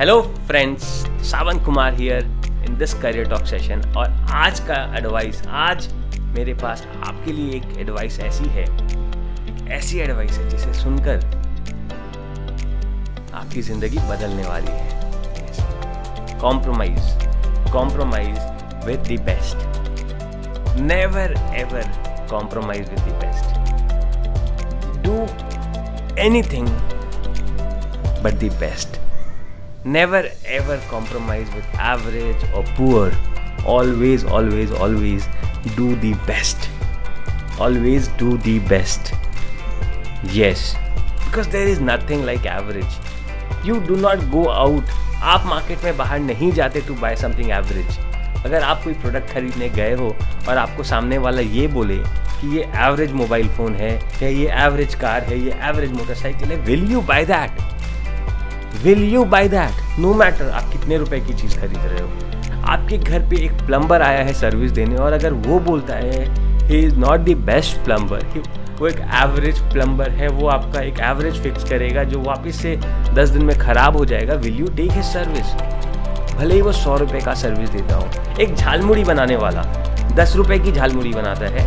Hello friends, Sawan Kumar here in this career talk session. और आज का एडवाइस, आज मेरे पास आपके लिए एक एडवाइस ऐसी एडवाइस है जिसे सुनकर आपकी जिंदगी बदलने वाली है। Compromise with the best. Never ever compromise with the best. Do anything but the best. Never ever compromise with average or poor. Always do the best. Always do the best. Yes, because there is nothing like average. You do not go out. आप market में बाहर नहीं जाते to buy something average. अगर आप कोई product खरीदने गए हो और आपको सामने वाला ये बोले कि ये एवरेज मोबाइल फ़ोन है या ये एवरेज कार है, ये एवरेज मोटरसाइकिल है, will you buy that? No matter आप कितने रुपए की चीज़ खरीद रहे हो। आपके घर पे एक प्लम्बर आया है सर्विस देने और अगर वो बोलता है he is not the best plumber, वो एक एवरेज प्लम्बर है, वो आपका एक एवरेज फिक्स करेगा जो वापस से 10 दिन में ख़राब हो जाएगा, will you take his service? भले ही वो 100 रुपये का सर्विस देता हो। एक झालमुड़ी बनाने वाला 10 रुपये की झालमुड़ी बनाता है,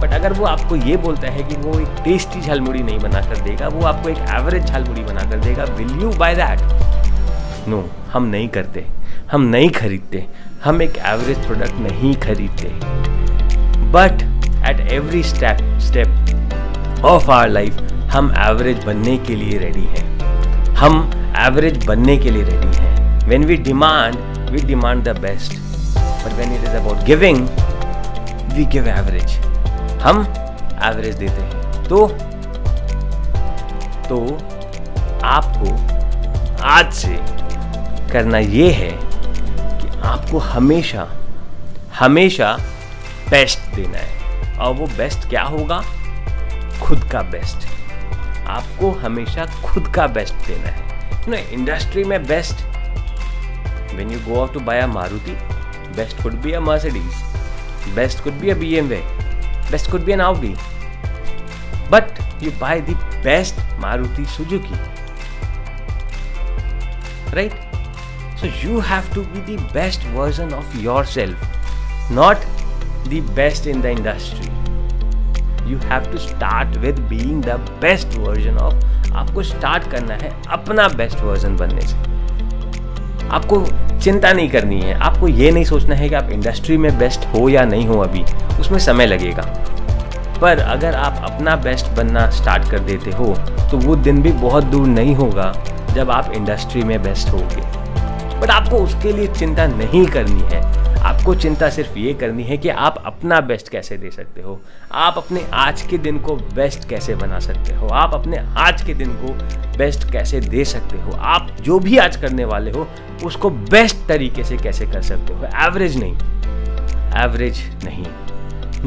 बट अगर वो आपको ये बोलता है कि वो एक टेस्टी झालमुड़ी नहीं बना कर देगा, वो आपको एक एवरेज झालमुड़ी बना कर देगा, will you buy that? No, हम नहीं करते, हम नहीं खरीदते, हम एक एवरेज प्रोडक्ट नहीं खरीदते। But at every step of our life हम एवरेज बनने के लिए रेडी हैं, when we demand the best, but when it is about giving we give average. हम एवरेज देते हैं। तो आपको आज से करना ये है कि आपको हमेशा बेस्ट देना है। और वो बेस्ट क्या होगा? खुद का बेस्ट। आपको हमेशा खुद का बेस्ट देना है। ना इंडस्ट्री में best, when you go out to buy a Maruti, best could be a Mercedes, best could be a BMW, best could be an Audi, but you buy the best Maruti Suzuki, right? So you have to be the best version of yourself, not the best in the industry. You have to start with being the best version of. आपको start करना है अपना best version बनने से। आपको चिंता नहीं करनी है, आपको ये नहीं सोचना है कि आप इंडस्ट्री में बेस्ट हो या नहीं हो, अभी उसमें समय लगेगा। पर अगर आप अपना बेस्ट बनना स्टार्ट कर देते हो तो वो दिन भी बहुत दूर नहीं होगा जब आप इंडस्ट्री में बेस्ट होगे। बट आपको उसके लिए चिंता नहीं करनी है, आपको चिंता सिर्फ ये करनी है कि आप अपना बेस्ट कैसे दे सकते हो, आप अपने आज के दिन को बेस्ट कैसे बना सकते हो, आप अपने आज के दिन को बेस्ट कैसे दे सकते हो, आप जो भी आज करने वाले हो उसको बेस्ट तरीके से कैसे कर सकते हो। एवरेज नहीं।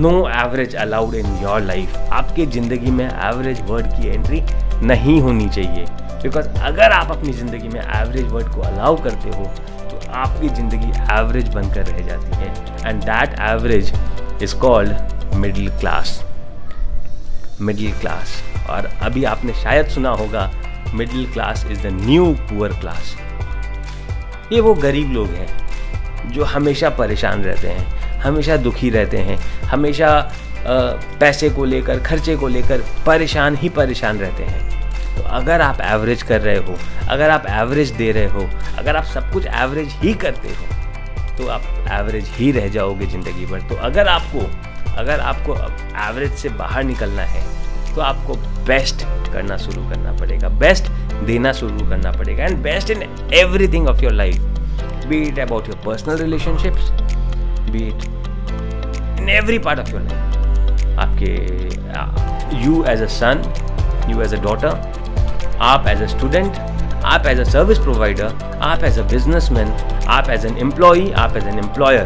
No average allowed in your life. आपकी ज़िंदगी में एवरेज वर्ड की एंट्री नहीं होनी चाहिए, बिकॉज अगर आप अपनी ज़िंदगी में एवरेज वर्ड को अलाउ करते हो तो आपकी ज़िंदगी एवरेज बनकर रह जाती है। And that average is called middle class. और अभी आपने शायद सुना होगा, middle class is the new poor class. ये वो गरीब लोग हैं जो हमेशा परेशान रहते हैं, हमेशा दुखी रहते हैं, हमेशा पैसे को लेकर, खर्चे को लेकर परेशान रहते हैं। तो अगर आप एवरेज कर रहे हो, अगर आप एवरेज दे रहे हो, अगर आप सब कुछ एवरेज ही करते हो तो आप एवरेज ही रह जाओगे ज़िंदगी भर। तो अगर आपको एवरेज से बाहर निकलना है तो आपको बेस्ट करना शुरू करना पड़ेगा, बेस्ट देना शुरू करना पड़ेगा। And best in everything of your life, be it about your personal relationships, be it in every part of your life. आपके you as a son, you as a daughter, आप एज अ स्टूडेंट, आप as a service provider, आप as a businessman, आप as an employee, आप as an employer,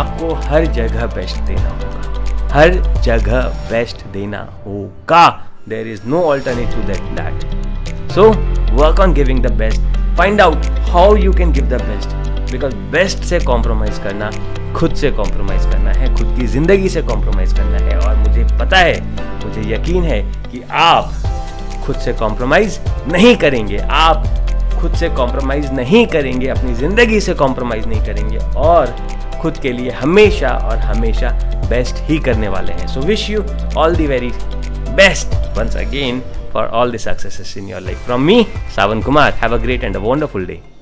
आपको हर जगह best देना होगा, हर जगह बेस्ट देना होगा। There is no alternate to that. So work on giving the best, find out how you can give the best, because best से कॉम्प्रोमाइज़ करना खुद से कॉम्प्रोमाइज़ करना है, खुद की ज़िंदगी से कॉम्प्रोमाइज़ करना है। और मुझे पता है, मुझे यकीन है कि आप खुद से कॉम्प्रोमाइज़ नहीं करेंगे, आप खुद से कॉम्प्रोमाइज़ नहीं करेंगे, अपनी ज़िंदगी से कॉम्प्रोमाइज़ नहीं करेंगे और खुद के लिए हमेशा और हमेशा बेस्ट ही करने वाले हैं। So wish you all the very best once again for all the successes in your life. From me, Sawan Kumar, have a great and a wonderful day.